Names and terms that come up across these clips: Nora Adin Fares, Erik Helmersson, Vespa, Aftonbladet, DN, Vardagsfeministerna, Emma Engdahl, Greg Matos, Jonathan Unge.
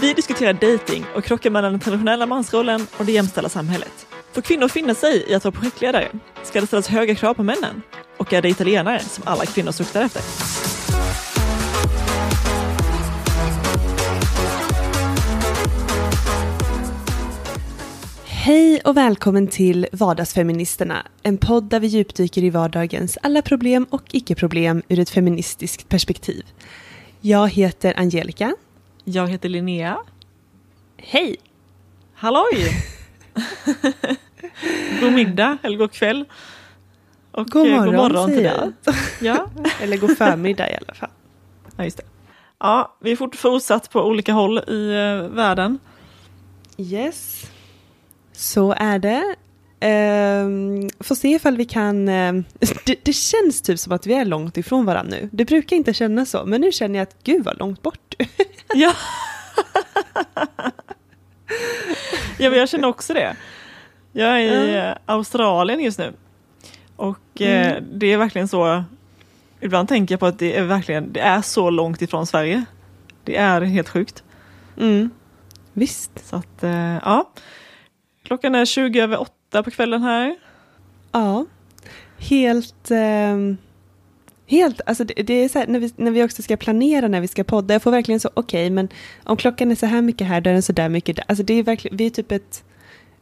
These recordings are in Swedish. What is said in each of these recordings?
Vi diskuterar dating och krockar mellan den traditionella mansrollen och det jämställda samhället. Får kvinnor finna sig i att vara projektledare? Ska det ställas höga krav på männen? Och är det italienare som alla kvinnor suktar efter? Hej och välkommen till Vardagsfeministerna, en podd där vi djupdyker i vardagens alla problem och icke-problem ur ett feministiskt perspektiv. Jag heter Angelica. Jag heter Linnea. Hej! Halloj! God middag eller god kväll. Och god morgon till dig. Ja. Eller god förmiddag i alla fall. Ja, just det. Ja, vi är fortsatt på olika håll i världen. Yes. Så är det. Får se ifall vi kan... Det känns typ som att vi är långt ifrån varandra nu. Det brukar inte kännas så. Men nu känner jag att gud vad långt bort. Ja. Ja, men jag känner också det. Jag är i Australien just nu. Och det är verkligen så... Ibland tänker jag på att det är så långt ifrån Sverige. Det är helt sjukt. Mm. Visst. Så att, ja... Klockan är 7:20 på kvällen här. Ja, helt alltså det är så här, när vi också ska planera när vi ska podda. Jag får verkligen så, okej, men om klockan är så här mycket här, då är den så där mycket där. Alltså det är verkligen,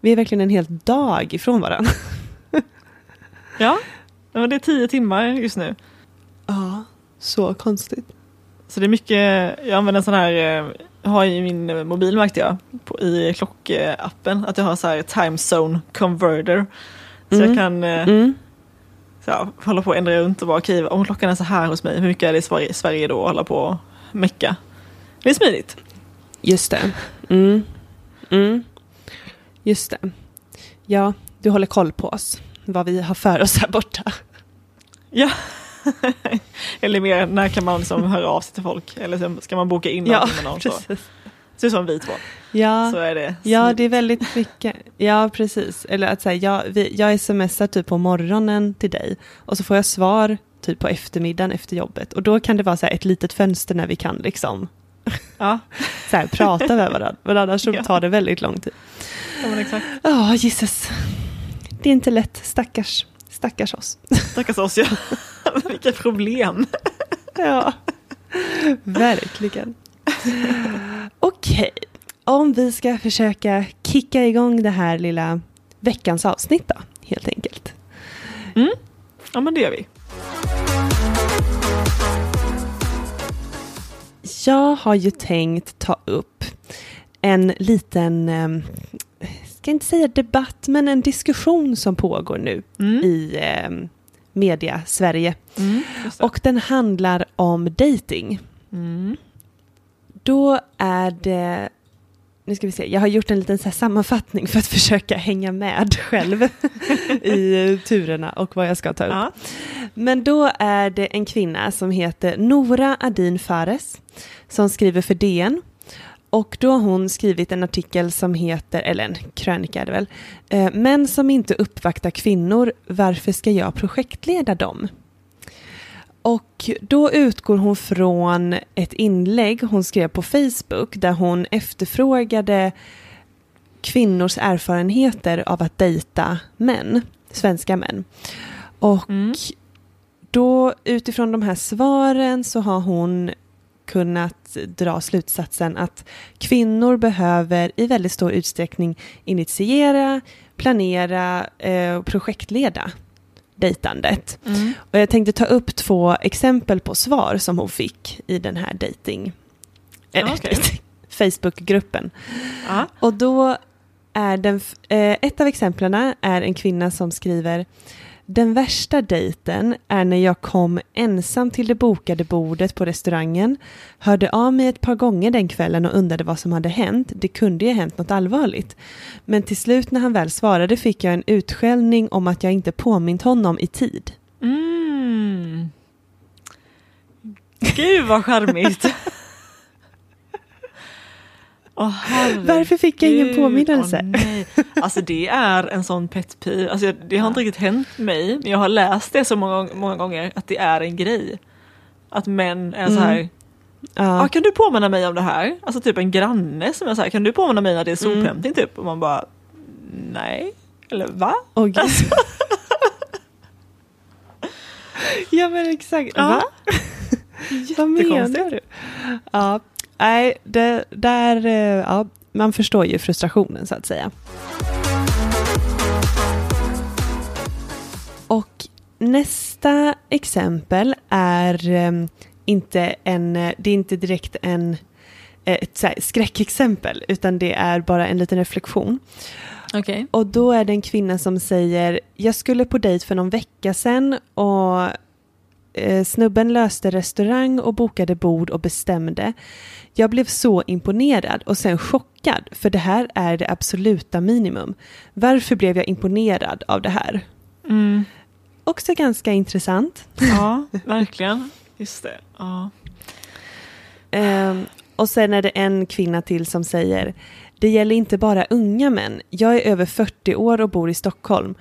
vi är verkligen en hel dag ifrån varandra. Ja, det är 10 timmar just nu. Ja, så konstigt. Så det är mycket, jag använder en sån här... Jag har i min mobil, märkte jag, i klockappen, att jag har så här time zone converter. Så jag kan hålla på och ändra runt och bara okej, om klockan är så här hos mig, hur mycket är det i Sverige då att hålla på och mecka? Det är smidigt. Just det. Mm. Mm. Just det. Ja, du håller koll på oss. Vad vi har för oss här borta. Ja. Eller mer, när kan man liksom höra av sig till folk? Eller ska man boka in någon? Ja, precis. Så som vi två. Ja, så är det. Ja, det är väldigt mycket. Ja, precis. Eller att säga, jag smsar typ på morgonen till dig. Och så får jag svar typ på eftermiddagen efter jobbet. Och då kan det vara så här ett litet fönster när vi kan liksom så här, prata med varandra. Men annars så tar det väldigt lång tid. Ja, men exakt. Åh, Jesus. Det är inte lätt, stackars. Stackars oss. Stackars oss, ja. Vilka problem. Ja, verkligen. Okej, om vi ska försöka kicka igång det här lilla veckans avsnitt då, helt enkelt. Mm. Ja, men det gör vi. Jag har ju tänkt ta upp en liten... ska inte säga debatt, men en diskussion som pågår nu i media Sverige. Mm, och den handlar om dating. Mm. Då är det, nu ska vi se, jag har gjort en liten så här sammanfattning för att försöka hänga med själv i turerna och vad jag ska ta upp. Ja. Men då är det en kvinna som heter Nora Adin Fares som skriver för DN. Och då har hon skrivit en artikel som heter, eller en krönika är det väl, män som inte uppvaktar kvinnor, varför ska jag projektleda dem? Och då utgår hon från ett inlägg hon skrev på Facebook där hon efterfrågade kvinnors erfarenheter av att dejta män, svenska män. Och då utifrån de här svaren så har hon kunnat dra slutsatsen att kvinnor behöver i väldigt stor utsträckning initiera, planera och projektleda dejtandet. Mm. Och jag tänkte ta upp 2 exempel på svar som hon fick i den här dating Facebookgruppen. Ah. Och då är ett av exemplen är en kvinna som skriver: den värsta dejten är när jag kom ensam till det bokade bordet på restaurangen. Hörde av mig ett par gånger den kvällen och undrade vad som hade hänt. Det kunde ju ha hänt något allvarligt. Men till slut när han väl svarade fick jag en utskällning om att jag inte påmint honom i tid. Mm. Gud vad charmigt. Oh, varför fick jag ingen påminnelse? Alltså det är en sån pet peeve. Alltså det har inte riktigt hänt mig, men jag har läst det så många gånger att det är en grej. Att män är så här, Ja, kan du påminna mig om det här? Alltså typ en granne som jag säger, kan du påminna mig när det är sophämtning typ? Och man bara, nej. Eller va? Oh, alltså. Ja men exakt. Ja. Va? Vad menar du? Ja, nej, det där, ja, man förstår ju frustrationen så att säga. Och nästa exempel är inte direkt ett skräckexempel, utan det är bara en liten reflektion. Okay. Och då är det en kvinna som säger, jag skulle på dejt för någon vecka sedan och snubben löste restaurang och bokade bord och bestämde. Jag blev så imponerad och sen chockad, för det här är det absoluta minimum. Varför blev jag imponerad av det här? Mm. Också ganska intressant. Ja, verkligen. Just det, ja. Och sen är det en kvinna till som säger, det gäller inte bara unga män. Jag är över 40 år och bor i Stockholm.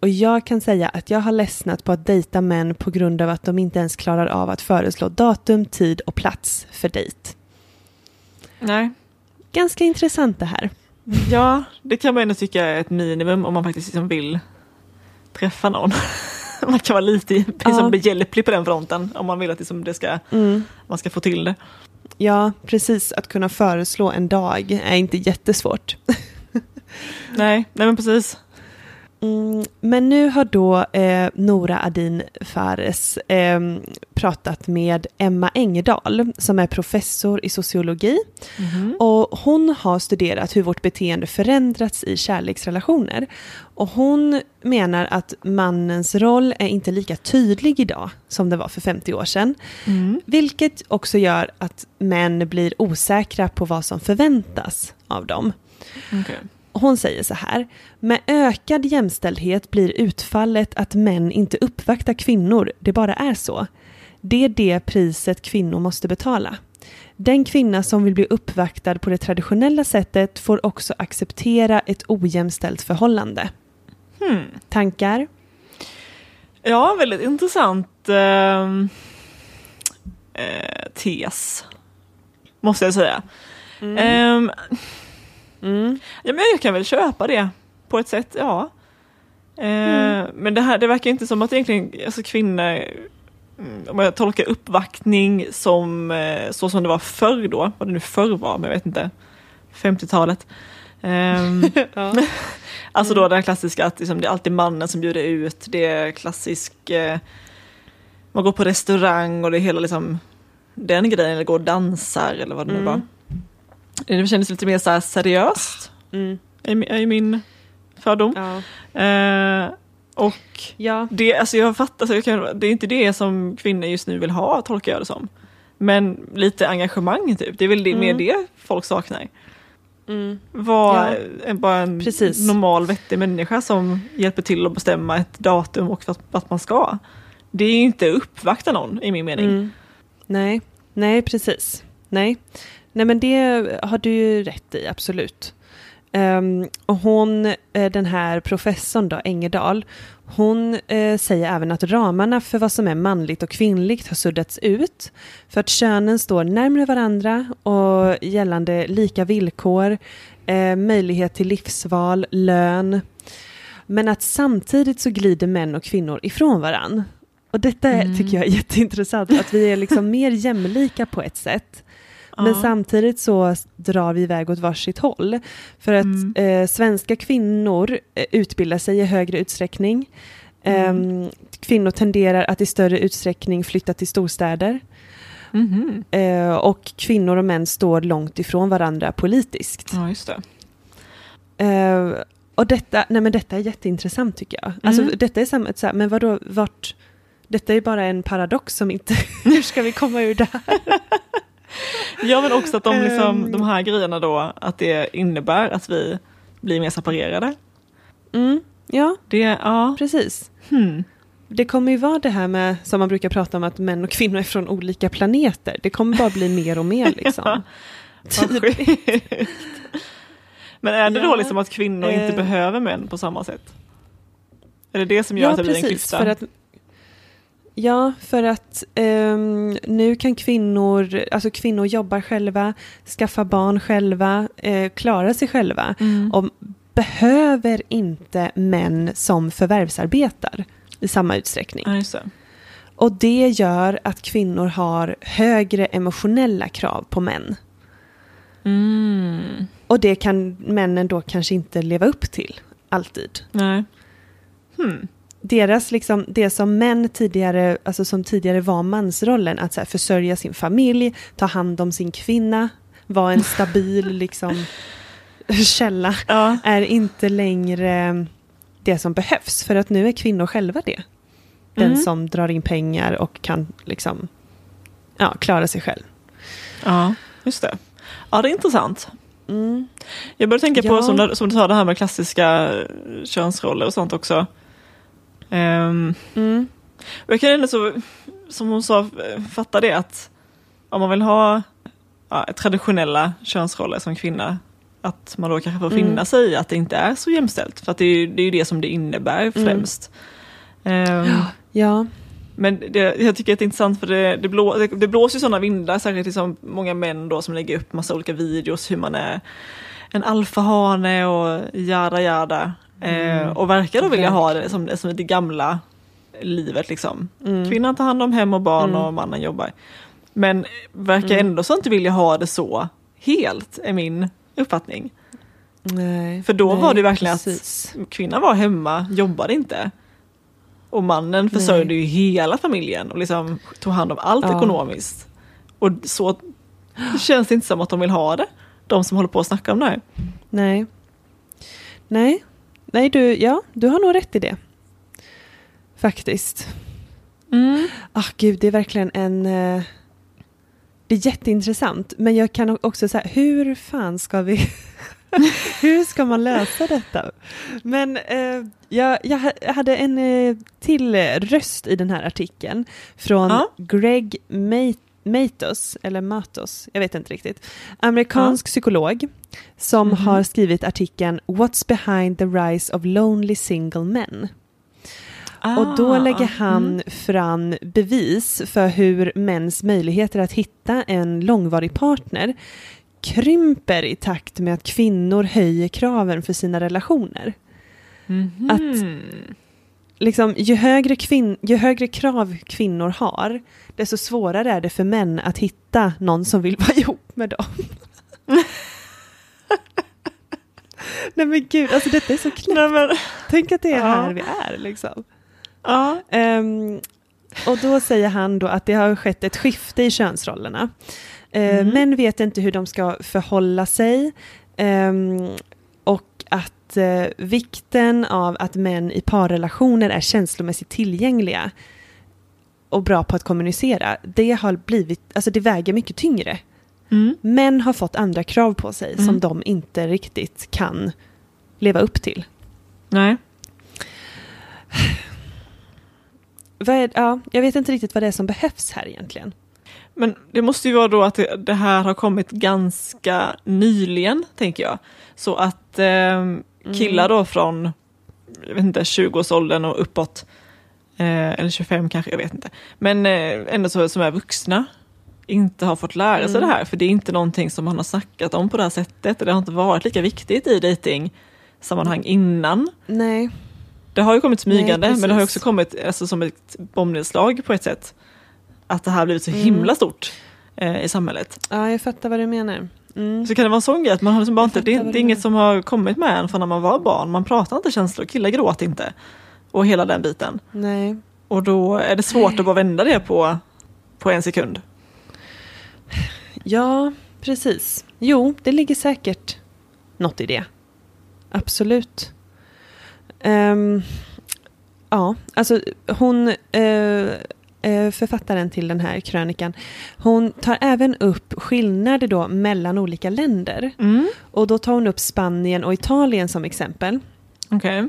Och jag kan säga att jag har ledsnat på att dejta män på grund av att de inte ens klarar av att föreslå datum, tid och plats för dejt. Nej. Ganska intressant det här. Ja, det kan man ändå tycka är ett minimum om man faktiskt liksom vill träffa någon. Man kan vara lite behjälplig på den fronten om man vill att liksom det ska, man ska få till det. Ja, precis. Att kunna föreslå en dag är inte jättesvårt. nej, men precis. Men nu har då Nora Adin Fares pratat med Emma Engdahl som är professor i sociologi. Mm-hmm. Och hon har studerat hur vårt beteende förändrats i kärleksrelationer. Och hon menar att mannens roll är inte lika tydlig idag som det var för 50 år sedan. Mm. Vilket också gör att män blir osäkra på vad som förväntas av dem. Okay. Hon säger så här: med ökad jämställdhet blir utfallet att män inte uppvaktar kvinnor. Det bara är så. Det är det priset kvinnor måste betala. Den kvinna som vill bli uppvaktad på det traditionella sättet får också acceptera ett ojämställt förhållande. Tankar? Ja, väldigt intressant tes, måste jag säga. Ja, men jag kan väl köpa det på ett sätt, ja. Men det verkar inte som att egentligen, alltså kvinnor, om jag tolkar uppvaktning som så som det var förr då, vad det nu förr var, men jag vet inte, 50-talet. Alltså då det klassiska att liksom, det är alltid mannen som bjuder ut, det är klassisk man går på restaurang och det är hela liksom den grejen, eller går och dansar eller vad det nu var. Det kändes lite mer så här seriöst i min fördom. Det, alltså jag fattar, så det är inte det som kvinnor just nu vill ha, tolkar jag det som. Men lite engagemang typ, det är väl det, mer det folk saknar. Bara en precis normal vettig människa som hjälper till att bestämma ett datum och vad man ska. Det är ju inte uppvakta någon i min mening. Nej, precis. Nej, men det har du ju rätt i, absolut. Och hon, den här professorn då, Engdahl, hon säger även att ramarna för vad som är manligt och kvinnligt har suddats ut. För att könen står närmare varandra och gällande lika villkor, möjlighet till livsval, lön. Men att samtidigt så glider män och kvinnor ifrån varann. Och detta tycker jag är jätteintressant, att vi är liksom mer jämlika på ett sätt. Men samtidigt så drar vi iväg åt varsitt håll. För att svenska kvinnor utbildar sig i högre utsträckning. Kvinnor tenderar att i större utsträckning flytta till storstäder. Och kvinnor och män står långt ifrån varandra politiskt. Ja, just det. Och detta är jätteintressant tycker jag. Alltså, detta är samma, men vadå, vart? Detta är bara en paradox som inte... Hur ska vi komma ur det här? Ja, men också att de, liksom, de här grejerna då, att det innebär att vi blir mer separerade. Precis. Det kommer ju vara det här med, som man brukar prata om, att män och kvinnor är från olika planeter. Det kommer bara bli mer och mer liksom. Men är det då liksom att kvinnor inte behöver män på samma sätt? Är det det som gör att det blir en klyfta? För att Ja, för att nu kan kvinnor jobbar själva, skaffa barn själva, klara sig själva. Mm. Och behöver inte män som förvärvsarbetar i samma utsträckning. Alltså. Och det gör att kvinnor har högre emotionella krav på män. Mm. Och det kan männen då kanske inte leva upp till alltid. Nej. Deras liksom, det som män tidigare, alltså som tidigare var mansrollen, att så här, försörja sin familj, ta hand om sin kvinna, vara en stabil liksom källa, ja, är inte längre det som behövs, för att nu är kvinnor själva det. Den som drar in pengar och kan liksom, ja, klara sig själv. Ja, just det. Ja, det är intressant. Mm. Jag började tänka på, som du sa, det här med klassiska könsroller och sånt också. Och jag kan ändå, så, som hon sa, fatta det att om man vill ha traditionella könsroller som kvinna, att man då kanske får finna sig i att det inte är så jämställt. För att det är ju det som det innebär främst. Men jag tycker det är intressant, för det blåser ju sådana vindar, särskilt liksom många män då som lägger upp massa olika videos hur man är en alfahane och jada. Och verkar då vilja ha det som det gamla livet liksom. Kvinnan tar hand om hem och barn och mannen jobbar. Men verkar ändå så inte vilja ha det så helt, är min uppfattning. Nej, för då var det verkligen precis. Att kvinnan var hemma, jobbade inte. Och mannen försörjde ju hela familjen och liksom tog hand om allt ekonomiskt. Och så känns det inte som att de vill ha det, de som håller på att snacka om det här. Nej, du har nog rätt i det. Faktiskt. Gud, det är verkligen det är jätteintressant. Men jag kan också säga, hur fan ska vi... Hur ska man lösa detta? Men jag hade en till röst i den här artikeln från Greg Matos, jag vet inte riktigt, amerikansk psykolog som har skrivit artikeln What's Behind the Rise of Lonely Single Men? Och då lägger han fram bevis för hur mäns möjligheter att hitta en långvarig partner krymper i takt med att kvinnor höjer kraven för sina relationer. Att liksom, ju högre krav kvinnor har, desto svårare är det för män att hitta någon som vill vara ihop med dem. Nej men gud, alltså detta är så knäppt. Nej, men... Tänk att det är här vi är liksom. Ja. Och då säger han då att det har skett ett skifte i könsrollerna. Män vet inte hur de ska förhålla sig, och att vikten av att män i parrelationer är känslomässigt tillgängliga och bra på att kommunicera, det har blivit, alltså det väger mycket tyngre. Män har fått andra krav på sig som de inte riktigt kan leva upp till. Nej. Jag vet inte riktigt vad det är som behövs här egentligen. Men det måste ju vara då att det här har kommit ganska nyligen, tänker jag. Så att killar då från, jag vet inte, 20-årsåldern och uppåt, eller 25 kanske, jag vet inte. Men ändå så, som är vuxna, inte har fått lära sig det här. För det är inte någonting som man har snackat om på det här sättet. Det har inte varit lika viktigt i dejtingsammanhang innan. Nej. Det har ju kommit smygande, men det har också kommit alltså, som ett bombnedslag på ett sätt. Att det här blivit så himla stort i samhället. Ja, jag fattar vad du menar. Så kan det vara en sån grej att man har liksom bara inte, det är inget som har kommit med en från när man var barn. Man pratar inte känslor, killar gråter inte. Och hela den biten. Nej. Och då är det svårt att bara vända det på en sekund. Ja, precis. Jo, det ligger säkert något i det. Absolut. Ja, alltså hon... författaren till den här krönikan, hon tar även upp skillnader då mellan olika länder, och då tar hon upp Spanien och Italien som exempel. Okay.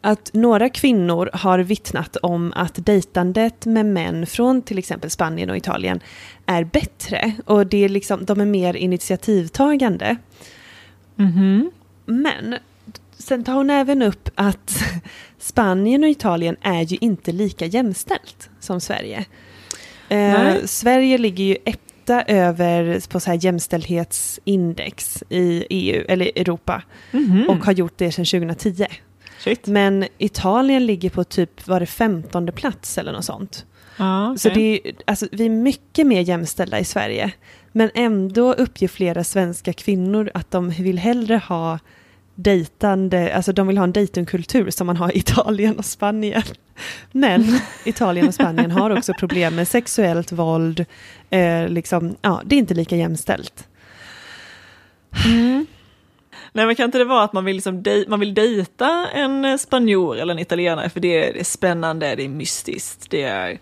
Att några kvinnor har vittnat om att dejtandet med män från till exempel Spanien och Italien är bättre, och det är liksom, de är mer initiativtagande. Men Sen tar hon även upp att Spanien och Italien är ju inte lika jämställt som Sverige. Sverige ligger ju etta över på så här jämställdhetsindex i EU eller Europa och har gjort det sedan 2010. Shit. Men Italien ligger på typ var det 15:e plats eller något sånt. Ah, okay. Så det är, alltså, vi är mycket mer jämställda i Sverige. Men ändå uppger flera svenska kvinnor att de vill hellre ha dejtande, alltså de vill ha en dejtingkultur som man har i Italien och Spanien. Men Italien och Spanien har också problem med sexuellt våld. Liksom, ja, det är inte lika jämställt. Mm. Nej, men kan inte det vara att man vill, liksom man vill dejta en spanjor eller en italienare för det är spännande, det är mystiskt, det är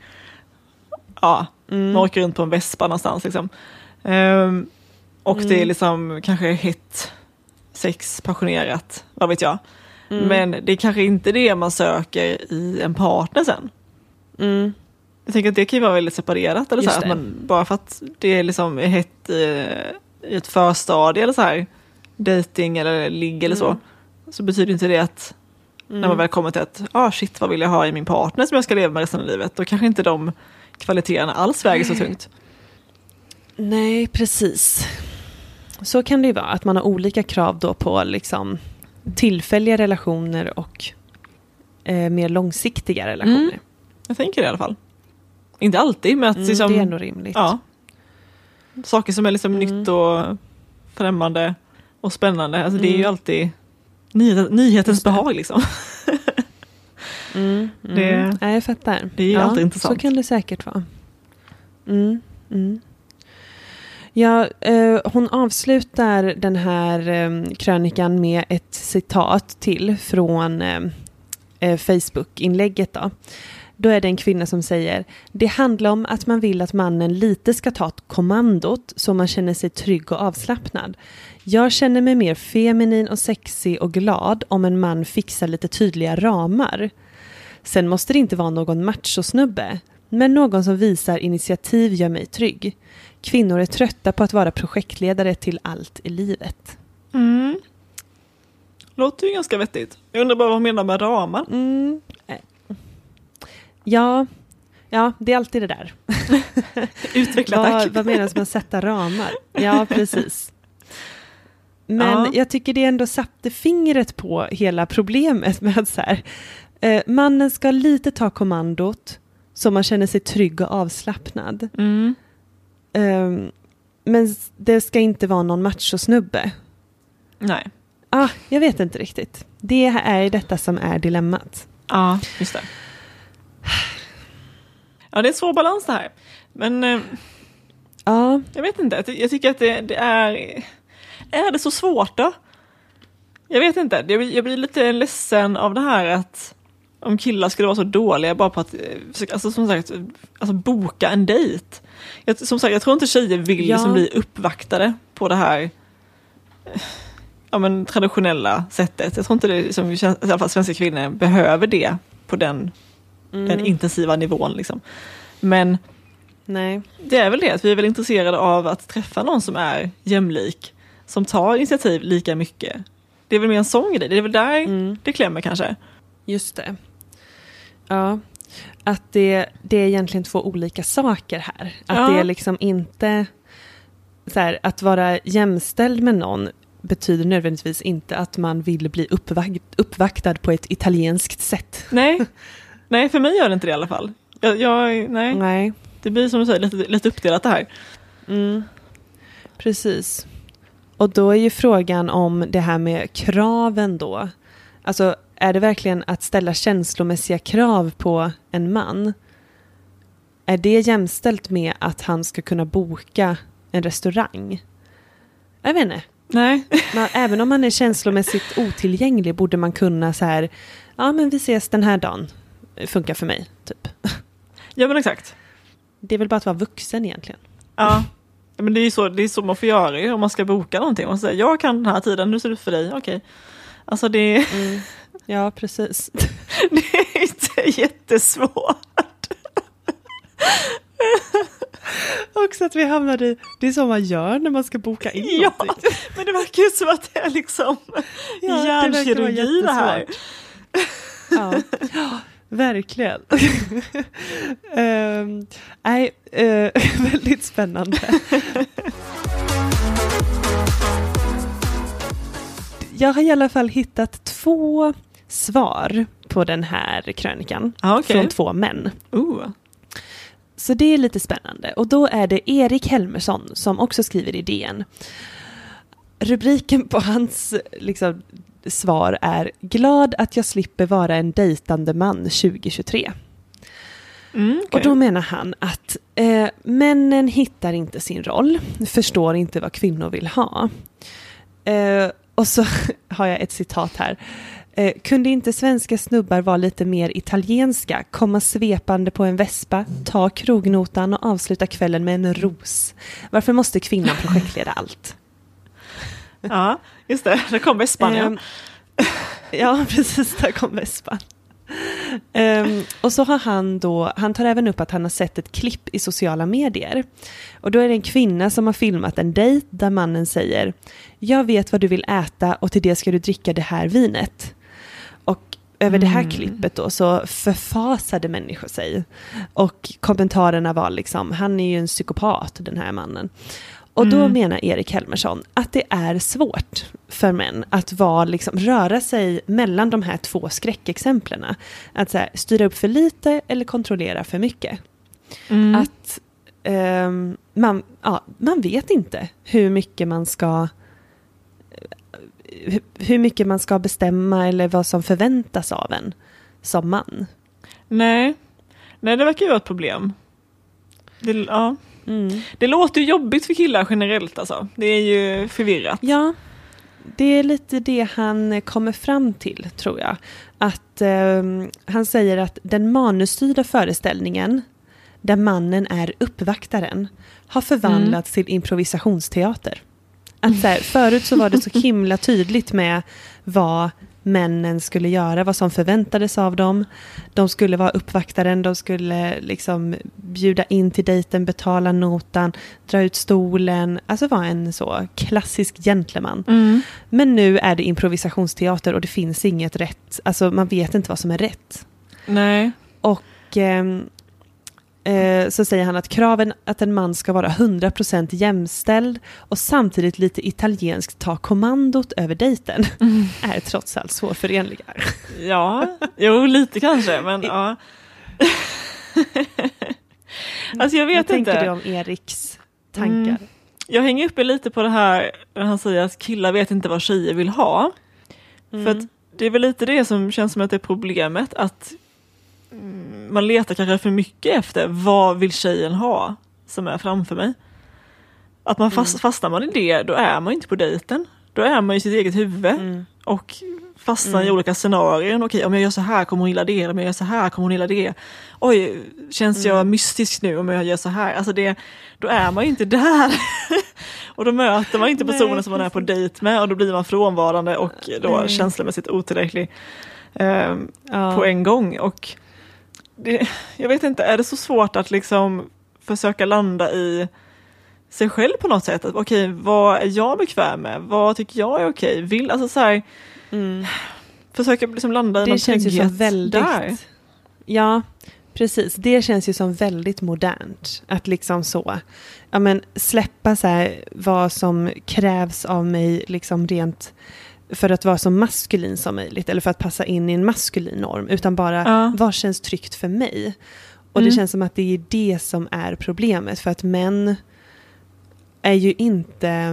man åker runt på en vespa någonstans liksom. Och det är liksom kanske hett sex, passionerat, vad vet jag. Men det är kanske inte det man söker i en partner sen. Jag tänker att det kan ju vara väldigt separerat eller så här, att man, bara för att det är liksom hett i ett förstadie eller så här dating eller ligg eller så betyder inte det att när man väl kommer till att shit, vad vill jag ha i min partner som jag ska leva med resten av livet, då kanske inte de kvaliteterna alls väger så tungt. Nej, precis. Så kan det ju vara, att man har olika krav då på liksom tillfälliga relationer och mer långsiktiga relationer. Jag tänker det i alla fall. Inte alltid, men att liksom, det är nog rimligt. Ja, saker som är liksom nytt och främmande och spännande, alltså det är ju alltid nyhetens behag liksom. Det, jag fattar. Det är ju alltid intressant. Så kan det säkert vara. Ja, hon avslutar den här krönikan med ett citat till från Facebook-inlägget då. Då är det en kvinna som säger: det handlar om att man vill att mannen lite ska ta kommandot så man känner sig trygg och avslappnad. Jag känner mig mer feminin och sexig och glad om en man fixar lite tydliga ramar. Sen måste det inte vara någon machosnubbe, men någon som visar initiativ gör mig trygg. Kvinnor är trötta på att vara projektledare till allt i livet. Låter ju ganska vettigt. Jag undrar bara vad hon menar med ramar. Ja, det är alltid det där. Utveckla, tack. Vad menas med att sätta ramar? Ja, precis. Men jag tycker det ändå satte fingret på hela problemet med att så här, mannen ska lite ta kommandot så man känner sig trygg och avslappnad. Men det ska inte vara någon machosnubbe. Nej. Jag vet inte riktigt. Det är detta som är dilemmat. Ja, just det. Ja, det är en svår balans det här. Men jag vet inte. Jag tycker att det är... Är det så svårt då? Jag vet inte. Jag blir lite ledsen av det här att om killar skulle vara så dåliga bara på att boka en dejt. Som sagt, jag tror inte tjejer vill liksom bli uppvaktade på det här traditionella sättet. Jag tror inte det, som i alla fall svenska kvinnor behöver det på den intensiva nivån liksom. Men nej. Det är väl det att vi är väl intresserade av att träffa någon som är jämlik, som tar initiativ lika mycket. Det är väl mer en sån grej. Det är väl där det klämmer kanske. Just det. Ja, att det är egentligen två olika saker här. Att det är liksom inte så här, att vara jämställd med någon betyder nödvändigtvis inte att man vill bli uppvaktad på ett italienskt sätt. Nej. Nej, för mig gör det inte det i alla fall. Nej. Det blir som du säger lite uppdelat det här. Precis. Och då är ju frågan om det här med kraven då. Alltså, är det verkligen att ställa känslomässiga krav på en man? Är det jämställt med att han ska kunna boka en restaurang? Jag vet inte. Nej. Men även om man är känslomässigt otillgänglig borde man kunna så här, men vi ses den här dagen. Funkar för mig, typ. Ja, men exakt. Det är väl bara att vara vuxen egentligen. Ja, men det är så man får göra om man ska boka någonting. Man säger, jag kan den här tiden, nu ser det ut för dig. Okej. Alltså det... Ja, precis. Det är inte jättesvårt. Också att vi hamnade i, det är som man gör när man ska boka in någonting. Men det verkar ju som att det är liksom hjärnkirurgi det här. Ja, verkligen. Nej, väldigt spännande. Jag har i alla fall hittat 2 svar på den här krönikan från 2 män. Så det är lite spännande. Och då är det Erik Helmersson som också skriver i DN. Rubriken på hans liksom, svar är glad att jag slipper vara en dejtande man 2023. Och då menar han att männen hittar inte sin roll, förstår inte vad kvinnor vill ha. Och så har jag ett citat här. Kunde inte svenska snubbar vara lite mer italienska, komma svepande på en vespa, ta krognotan och avsluta kvällen med en ros? Varför måste kvinnan projektleda allt? Ja, just det. Där kom vespan, ja, precis. Där kom vespan. Och så har han då, han tar även upp att han har sett ett klipp i sociala medier. Och då är det en kvinna som har filmat en dejt där mannen säger: jag vet vad du vill äta och till det ska du dricka det här vinet. Och över det här klippet då så förfasade människor sig. Och kommentarerna var liksom, han är ju en psykopat, den här mannen. Och då menar Erik Helmersson att det är svårt för män att vara, liksom, röra sig mellan de här 2 skräckexemplerna. Att så här, styra upp för lite eller kontrollera för mycket. Att man vet inte hur mycket man ska bestämma eller vad som förväntas av en som man. Nej, det verkar ju vara ett problem. Det låter ju jobbigt för killar generellt alltså. Det är ju förvirrat. Ja, det är lite det han kommer fram till, tror jag. Att han säger att den manusstyrda föreställningen där mannen är uppvaktaren har förvandlats till improvisationsteater. Att där, förut så var det så himla tydligt med vad männen skulle göra, vad som förväntades av dem. De skulle vara uppvaktaren, de skulle liksom bjuda in till dejten, betala notan, dra ut stolen, alltså vara en så klassisk gentleman. Men nu är det improvisationsteater och det finns inget rätt, alltså man vet inte vad som är rätt. Nej. Och så säger han att kraven att en man ska vara 100% jämställd och samtidigt lite italienskt ta kommandot över dejten är trots allt svårförenliga. Ja, jo lite kanske, men ja. Alltså jag vet inte. Vad tänker du om Eriks tankar? Jag hänger uppe lite på det här när han säger att killar vet inte vad tjejer vill ha. För att det är väl lite det som känns som att det är problemet, att man letar kanske för mycket efter vad vill tjejen ha som är framför mig. Att man fastnar man i det, då är man inte på dejten. Då är man i sitt eget huvud och fastnar i olika scenarier. Okej, om jag gör så här kommer hon gilla det. Om jag gör så här kommer hon gilla det. Oj, känns jag mystisk nu om jag gör så här? Alltså det, då är man ju inte där. Och då möter man inte personer som man är på dejt med och då blir man frånvarande och då känslomässigt otillräcklig på en gång. Och det, jag vet inte, är det så svårt att liksom försöka landa i sig själv på något sätt? Okej, vad är jag bekväm med? Vad tycker jag är okej? Vill, alltså så här, försöka liksom landa i någon trygghet. Det känns ju som väldigt där. Ja, precis. Det känns ju som väldigt modernt. Att liksom så, ja men släppa så här, vad som krävs av mig liksom rent för att vara så maskulin som möjligt eller för att passa in i en maskulin norm, utan bara vad känns tryggt för mig. Och det känns som att det är det som är problemet, för att män är ju inte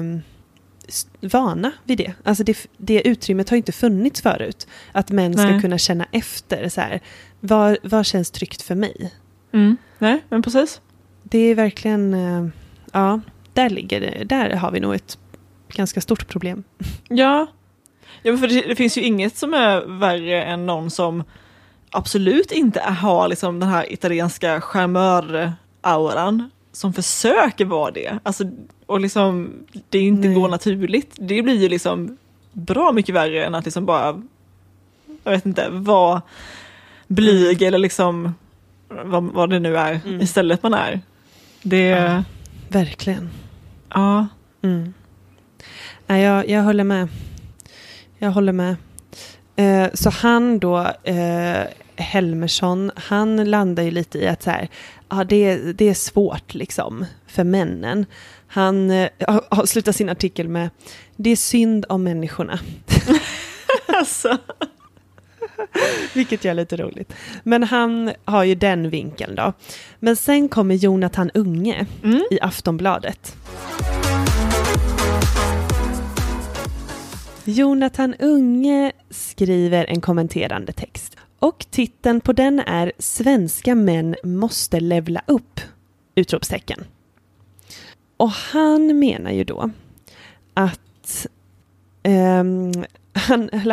vana vid det. Alltså det utrymmet har inte funnits förut, att män ska kunna känna efter så här, vad känns tryggt för mig. Nej, men precis. Det är verkligen ja, där har vi nog ett ganska stort problem. Ja, för det finns ju inget som är värre än någon som absolut inte har liksom den här italienska charmör-auran som försöker vara det. Alltså, och liksom, det inte går naturligt. Det blir ju liksom bra mycket värre än att liksom bara, jag vet inte, vara blyg eller liksom vad det nu är istället man är. Det... Ja, verkligen. Ja. Mm. Nej, jag håller med. Jag håller med. Så han då, Helmersson, han landar ju lite i att så här, ja, det är svårt liksom för männen. Han avslutar sin artikel med: det är synd om människorna. Alltså. Vilket är lite roligt. Men han har ju den vinkeln då. Men sen kommer Jonathan Unge i Aftonbladet. Jonathan Unge skriver en kommenterande text. Och titeln på den är: svenska män måste levla upp! Utropstecken. Och han menar ju då att...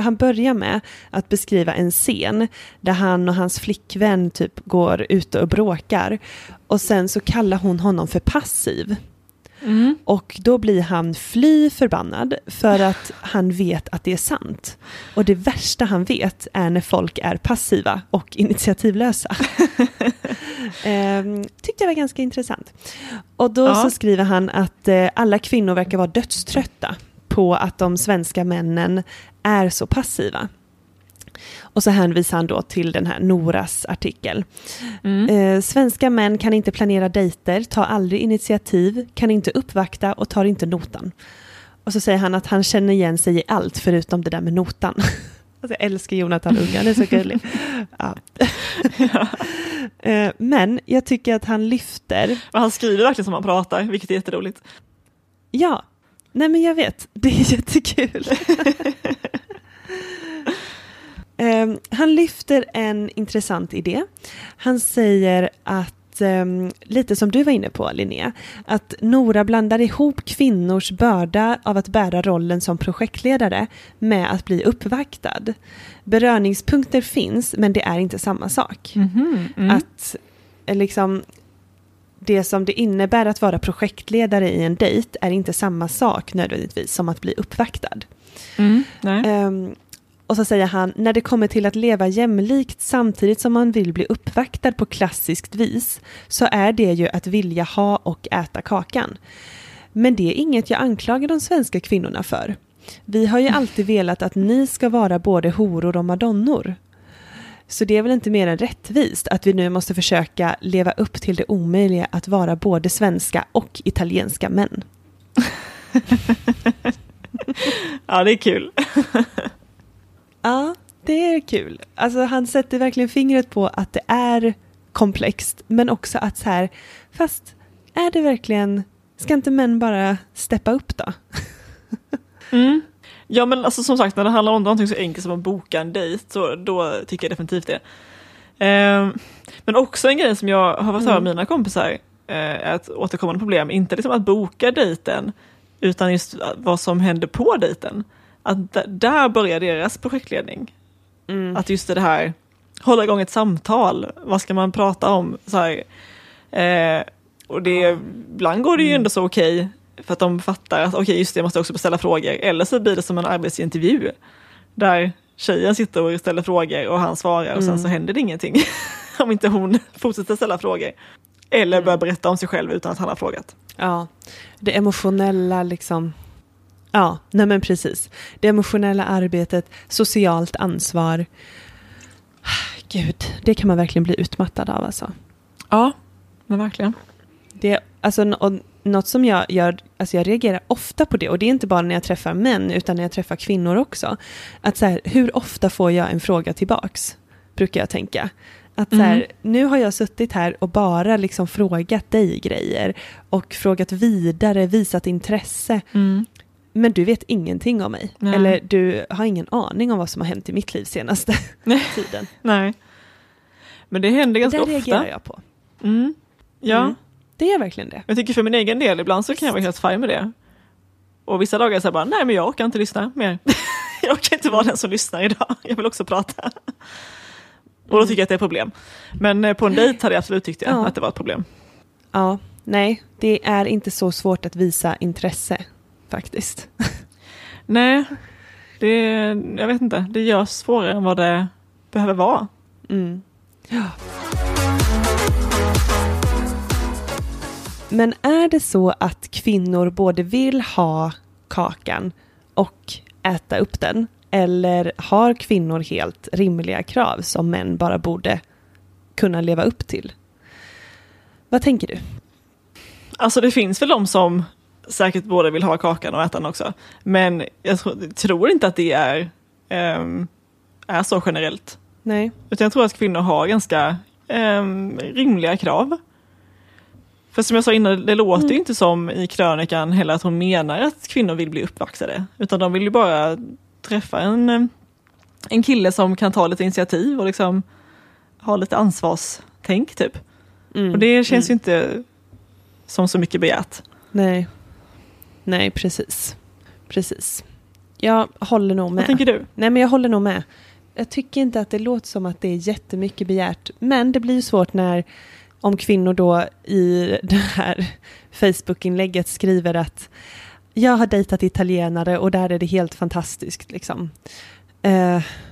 Han börjar med att beskriva en scen där han och hans flickvän typ går ute och bråkar. Och sen så kallar hon honom för passiv. Mm. Och då blir han fly förbannad för att han vet att det är sant. Och det värsta han vet är när folk är passiva och initiativlösa. Tyckte jag var ganska intressant. Och då så skriver han att alla kvinnor verkar vara dödströtta på att de svenska männen är så passiva. Och så hänvisar han då till den här Noras artikel. Svenska män kan inte planera dejter, tar aldrig initiativ, kan inte uppvakta och tar inte notan. Och så säger han att han känner igen sig i allt förutom det där med notan. Alltså, jag älskar Jonathan Unge, det är så gullig. Ja. Ja. Men jag tycker att han lyfter... Men han skriver verkligen som han pratar, vilket är jätteroligt. Ja. Nej, men jag vet. Det är jättekul. Han lyfter en intressant idé. Han säger att, lite som du var inne på, Linnea, att Nora blandar ihop kvinnors börda av att bära rollen som projektledare med att bli uppvaktad. Beröringspunkter finns, men det är inte samma sak. Att liksom... Det som det innebär att vara projektledare i en dejt är inte samma sak nödvändigtvis som att bli uppvaktad. Och så säger han: när det kommer till att leva jämlikt samtidigt som man vill bli uppvaktad på klassiskt vis, så är det ju att vilja ha och äta kakan. Men det är inget jag anklagar de svenska kvinnorna för. Vi har ju alltid velat att ni ska vara både horor och madonnor. Så det är väl inte mer än rättvist att vi nu måste försöka leva upp till det omöjliga att vara både svenska och italienska män. Ja, det är kul. Ja, det är kul. Alltså, han sätter verkligen fingret på att det är komplext. Men också att så här, fast är det verkligen, ska inte män bara steppa upp då? Ja, men alltså, som sagt, när det handlar om någonting så enkelt som att boka en dejt, så då tycker jag definitivt det. Men också en grej som jag har varit höra av mina kompisar är ett återkommande problem. Inte liksom att boka dejten, utan just vad som händer på dejten. Att där börjar deras projektledning. Att just det här, hålla igång ett samtal. Vad ska man prata om? Så här, och det, ibland går det ju ändå så okej. För att de fattar att okej, just det, jag måste också beställa frågor. Eller så blir det som en arbetsintervju där tjejen sitter och ställer frågor och han svarar och sen så händer det ingenting om inte hon fortsätter ställa frågor. Eller börjar berätta om sig själv utan att han har frågat. Ja, det emotionella liksom. Ja, nej men precis. Det emotionella arbetet, socialt ansvar. Gud, det kan man verkligen bli utmattad av alltså. Ja, men verkligen. Det, alltså, och något som jag gör, alltså jag reagerar ofta på det, och det är inte bara när jag träffar män utan när jag träffar kvinnor också, att så här, hur ofta får jag en fråga tillbaks, brukar jag tänka att så här, nu har jag suttit här och bara liksom frågat dig grejer och frågat vidare, visat intresse, men du vet ingenting om mig. Eller du har ingen aning om vad som har hänt i mitt liv senaste tiden. Nej, men det händer ganska ofta. Det reagerar jag på. Det är verkligen det. Jag tycker för min egen del, ibland så kan jag vara helt fine med det. Och vissa dagar så bara, nej men jag orkar inte lyssna mer. Jag orkar inte vara den som lyssnar idag. Jag vill också prata. Och då tycker jag att det är ett problem. Men på en dejt hade jag absolut tyckt att det var ett problem. Ja, nej. Det är inte så svårt att visa intresse, faktiskt. Nej. Det, jag vet inte. Det görs svårare än vad det behöver vara. Ja. Men är det så att kvinnor både vill ha kakan och äta upp den? Eller har kvinnor helt rimliga krav som män bara borde kunna leva upp till? Vad tänker du? Alltså det finns väl de som säkert både vill ha kakan och äta den också. Men jag tror inte att det är så generellt. Nej. Utan jag tror att kvinnor har ganska rimliga krav. För som jag sa innan, det låter ju inte som i krönikan heller att hon menar att kvinnor vill bli uppvaxade. Utan de vill ju bara träffa en kille som kan ta lite initiativ och liksom ha lite ansvarstänk typ. Mm. Och det känns ju inte som så mycket begärt. Nej. Nej, precis. Precis. Jag håller nog med. Vad tänker du? Nej, men jag håller nog med. Jag tycker inte att det låter som att det är jättemycket begärt. Men det blir ju svårt när om kvinnor då i det här Facebook-inlägget skriver att jag har dejtat italienare och där är det helt fantastiskt. Liksom.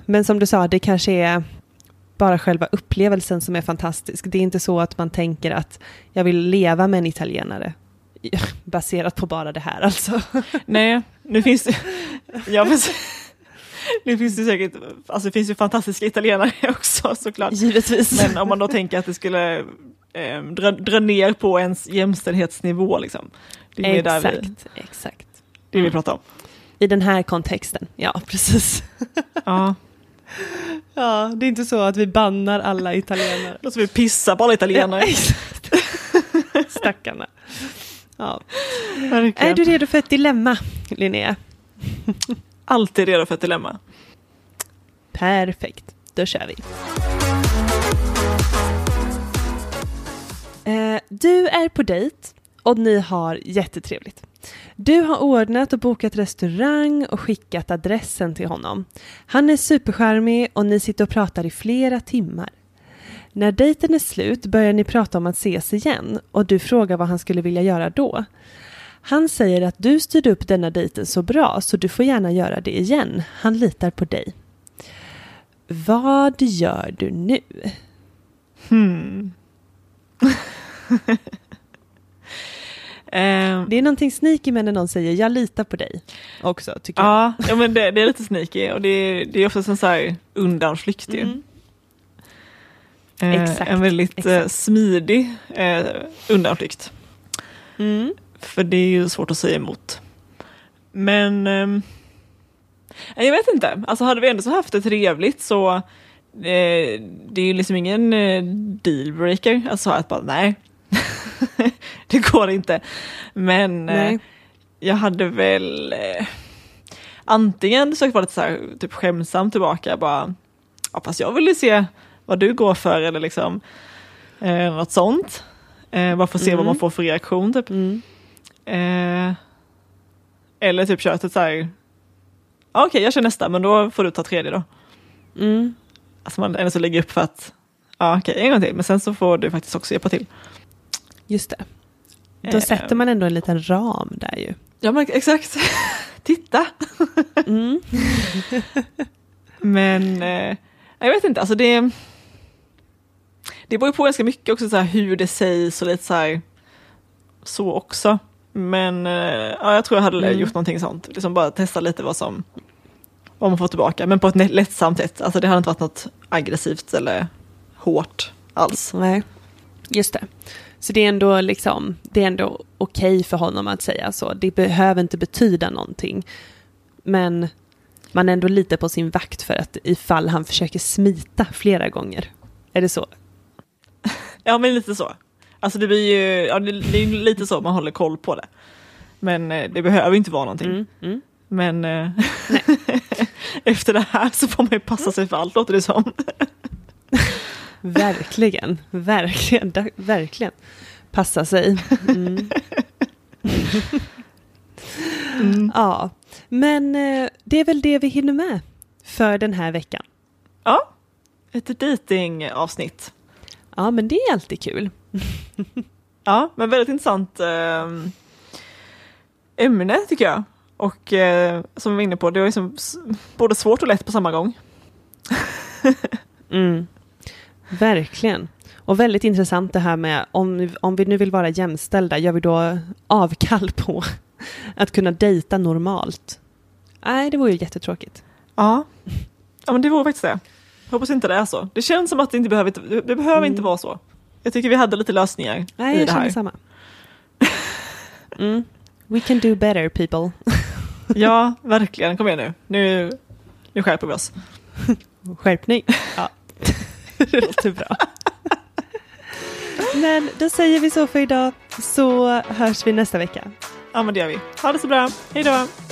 Men som du sa, det kanske är bara själva upplevelsen som är fantastisk. Det är inte så att man tänker att jag vill leva med en italienare. Baserat på bara det här alltså. Nej, nu finns det... Ja, nu finns det säkert... Alltså det finns ju fantastiska italienare också såklart. Givetvis. Men om man då tänker att det skulle dra ner på ens jämställdhetsnivå liksom. Det är exakt. Det vi pratar om. I den här kontexten, ja precis. Ja. Ja, det är inte så att vi bannar alla italienare. Låt vi pissa på alla italienare. Stackarna. Ja. Verkligen. Är du redo för ett dilemma, Linnea? Alltid redo för ett dilemma. Perfekt, då kör vi. Du är på dejt och ni har jättetrevligt. Du har ordnat och bokat restaurang och skickat adressen till honom. Han är superskärmig och ni sitter och pratar i flera timmar. När dejten är slut börjar ni prata om att ses igen och du frågar vad han skulle vilja göra då. Han säger att du styrde upp denna dejten så bra så du får gärna göra det igen. Han litar på dig. Vad gör du nu? Det är någonting sneaky med när någon säger jag litar på dig också, tycker jag. Ja, men det är lite sneaky och det är ofta en så här undanflykt ju. Exakt, en väldigt smidig undanflykt. För det är ju svårt att säga emot. Men jag vet inte. Alltså hade vi ändå så haft det trevligt så det är ju liksom ingen dealbreaker. Alltså att bara nej. Det går inte. Men jag hade väl antingen sökt vara lite så här, typ skämsam tillbaka. Bara, ja, fast jag ville se vad du går för eller liksom något sånt. Bara för att se vad man får för reaktion typ. Eller typ kört ett så här okej, jag kör nästa men då får du ta tredje då. Alltså man ändå så lägger upp för att okej, en gång till men sen så får du faktiskt också hjälpa till. Just det. Då sätter man ändå en liten ram där ju. Ja, men exakt. Titta. Men jag vet inte, alltså det beror på ganska mycket också så här, hur det sägs och lite så här så också. Men ja, jag tror jag hade gjort någonting sånt. Liksom bara testa lite vad man får tillbaka. Men på ett lättsamt sätt. Alltså det hade inte varit något aggressivt eller hårt alls. Nej, just det. Så det är ändå, liksom, okej för honom att säga så. Det behöver inte betyda någonting. Men man är ändå lite på sin vakt för att ifall han försöker smita flera gånger. Är det så? Ja, men lite så. Alltså det blir ju det är lite så man håller koll på det. Men det behöver inte vara någonting. Men efter det här så får man ju passa sig för allt, låter det som. Verkligen. Passa sig. Ja, men det är väl det vi hinner med för den här veckan. Ja, ett dating-avsnitt. Ja, men det är alltid kul. Ja, men väldigt intressant ämne tycker jag. Och som vi var inne på, det är liksom både svårt och lätt på samma gång. Verkligen. Och väldigt intressant det här med om vi nu vill vara jämställda, gör vi då avkall på att kunna dejta normalt? Nej, det vore ju jättetråkigt. Ja, ja men det vore faktiskt det. Jag hoppas inte det är så. Det känns som att det inte behöver, inte vara så. Jag tycker vi hade lite lösningar. Nej, jag känner samma. Mm. We can do better, people. Ja, verkligen. Kom igen nu. Nu skärper vi oss. Skärpning. Ja. Det låter bra. Men då säger vi så för idag. Så hörs vi nästa vecka. Ja, men det gör vi. Ha det så bra. Hej då.